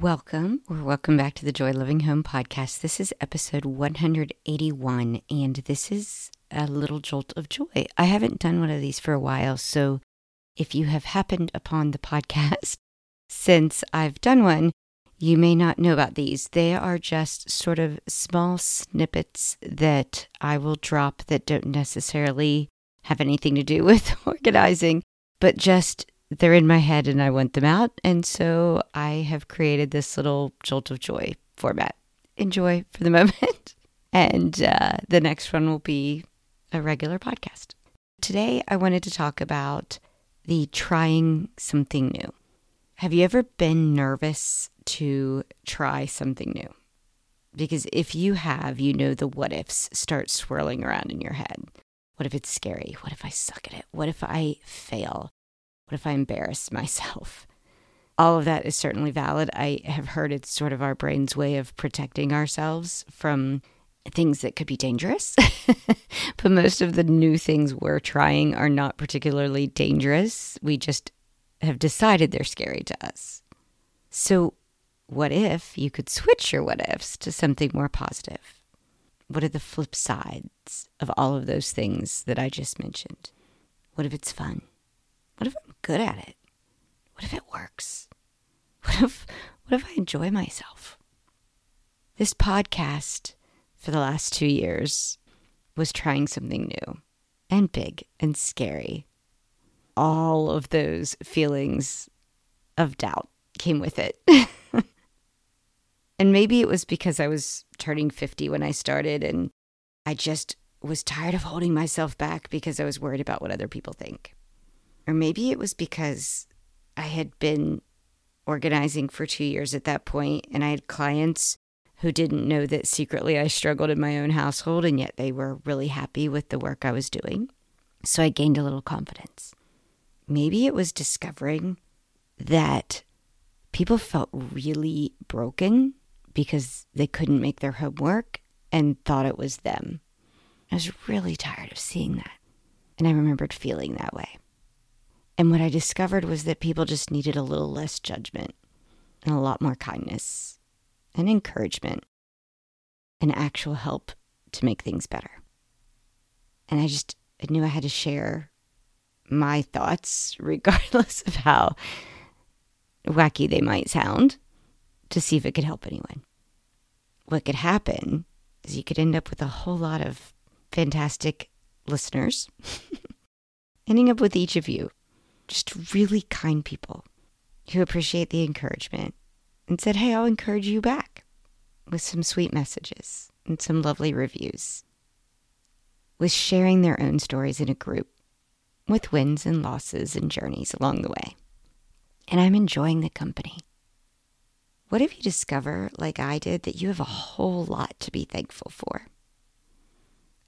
Welcome or welcome back to the Joy Living Home podcast. This is episode 181 and this is a little jolt of joy. I haven't done one of these for a while, so if you have happened upon the podcast since I've done one, you may not know about these. They are just sort of small snippets that I will drop that don't necessarily have anything to do with organizing, but just they're in my head and I want them out. And so I have created this little jolt of joy format. Enjoy for the moment. And the next one will be a regular podcast. Today, I wanted to talk about the trying something new. Have you ever been nervous to try something new? Because if you have, you know the what ifs start swirling around in your head. What if it's scary? What if I suck at it? What if I fail? What if I embarrass myself? All of that is certainly valid. I have heard it's sort of our brain's way of protecting ourselves from things that could be dangerous. But most of the new things we're trying are not particularly dangerous. We just have decided they're scary to us. So what if you could switch your what ifs to something more positive? What are the flip sides of all of those things that I just mentioned? What if it's fun? What if I'm good at it? What if it works? What if I enjoy myself? This podcast for the last 2 years was trying something new and big and scary. All of those feelings of doubt came with it. And maybe it was because I was turning 50 when I started and I just was tired of holding myself back because I was worried about what other people think. Or maybe it was because I had been organizing for 2 years at that point, and I had clients who didn't know that secretly I struggled in my own household, and yet they were really happy with the work I was doing. So I gained a little confidence. Maybe it was discovering that people felt really broken because they couldn't make their homework and thought it was them. I was really tired of seeing that, and I remembered feeling that way. And what I discovered was that people just needed a little less judgment and a lot more kindness and encouragement and actual help to make things better. And I knew I had to share my thoughts, regardless of how wacky they might sound, to see if it could help anyone. What could happen is you could end up with a whole lot of fantastic listeners, ending up with each of you. Just really kind people who appreciate the encouragement and said, hey, I'll encourage you back with some sweet messages and some lovely reviews, with sharing their own stories in a group, with wins and losses and journeys along the way. And I'm enjoying the company. What if you discover, like I did, that you have a whole lot to be thankful for?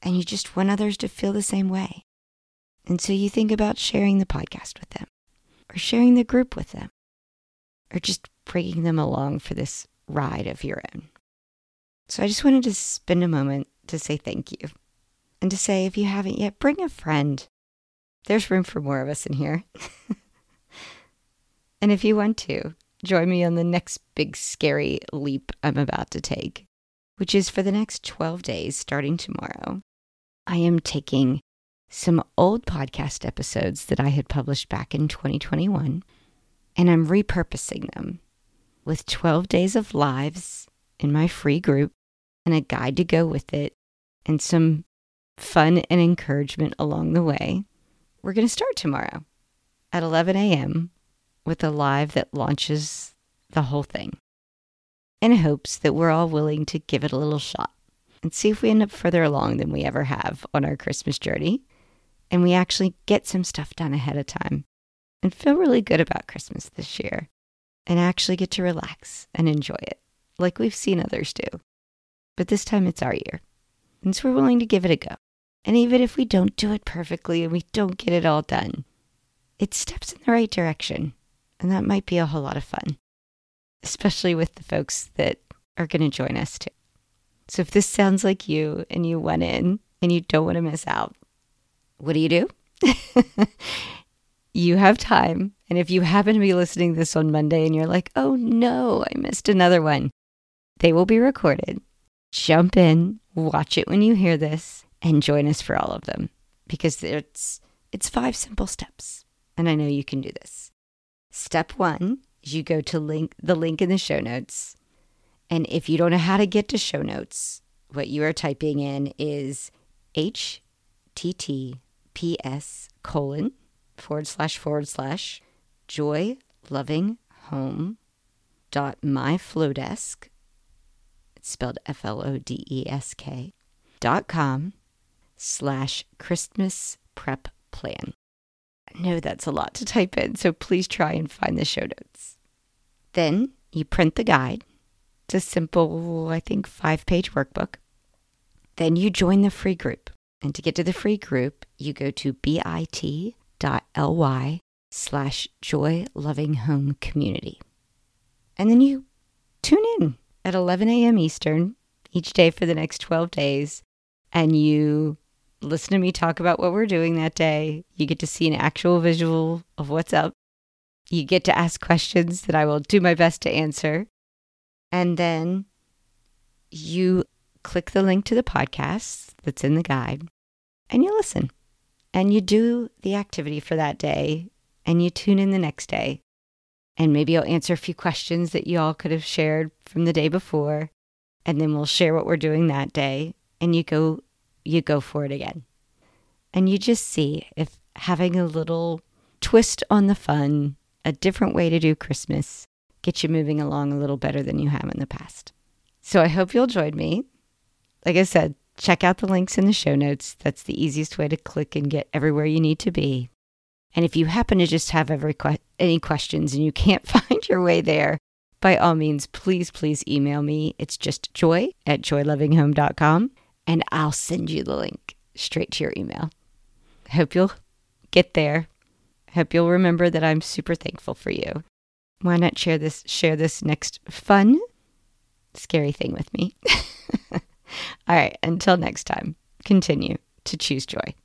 And you just want others to feel the same way. And so you think about sharing the podcast with them, or sharing the group with them, or just bringing them along for this ride of your own. So I just wanted to spend a moment to say thank you, and to say if you haven't yet, bring a friend. There's room for more of us in here. And if you want to, join me on the next big scary leap I'm about to take, which is for the next 12 days starting tomorrow. I am taking some old podcast episodes that I had published back in 2021, and I'm repurposing them with 12 days of lives in my free group and a guide to go with it and some fun and encouragement along the way. We're going to start tomorrow at 11 a.m. with a live that launches the whole thing, in hopes that we're all willing to give it a little shot and see if we end up further along than we ever have on our Christmas journey. And we actually get some stuff done ahead of time and feel really good about Christmas this year and actually get to relax and enjoy it like we've seen others do. But this time it's our year. And so we're willing to give it a go. And even if we don't do it perfectly and we don't get it all done, it's steps in the right direction. And that might be a whole lot of fun, especially with the folks that are going to join us too. So if this sounds like you and you went in and you don't want to miss out, what do? You have time And if you happen to be listening to this on Monday and you're like, oh no, I missed another one, they will be recorded. Jump in, watch it when you hear this, and join us for all of them, because it's 5 simple steps, and I know you can do this. Step 1 is you go to the link in the show notes, and if you don't know how to get to show notes, what you are typing in is https:// joylivinghome.myflodesk, it's spelled FLODESK, .com/Christmas prep plan. I know that's a lot to type in, so please try and find the show notes. Then you print the guide. It's a simple, I think, 5-page workbook. Then you join the free group. And to get to the free group, you go to bit.ly/joylivinghomecommunity. And then you tune in at 11 a.m. Eastern each day for the next 12 days. And you listen to me talk about what we're doing that day. You get to see an actual visual of what's up. You get to ask questions that I will do my best to answer. And then you click the link to the podcast that's in the guide, and you listen. And you do the activity for that day, and you tune in the next day. And maybe I'll answer a few questions that you all could have shared from the day before, and then we'll share what we're doing that day. And you go for it again. And you just see if having a little twist on the fun, a different way to do Christmas, gets you moving along a little better than you have in the past. So I hope you'll join me. Like I said, check out the links in the show notes. That's the easiest way to click and get everywhere you need to be. And if you happen to just have any questions and you can't find your way there, by all means, please email me. It's just joy@joylivinghome.com. And I'll send you the link straight to your email. Hope you'll get there. Hope you'll remember that I'm super thankful for you. Why not share this next fun, scary thing with me? All right, until next time, continue to choose joy.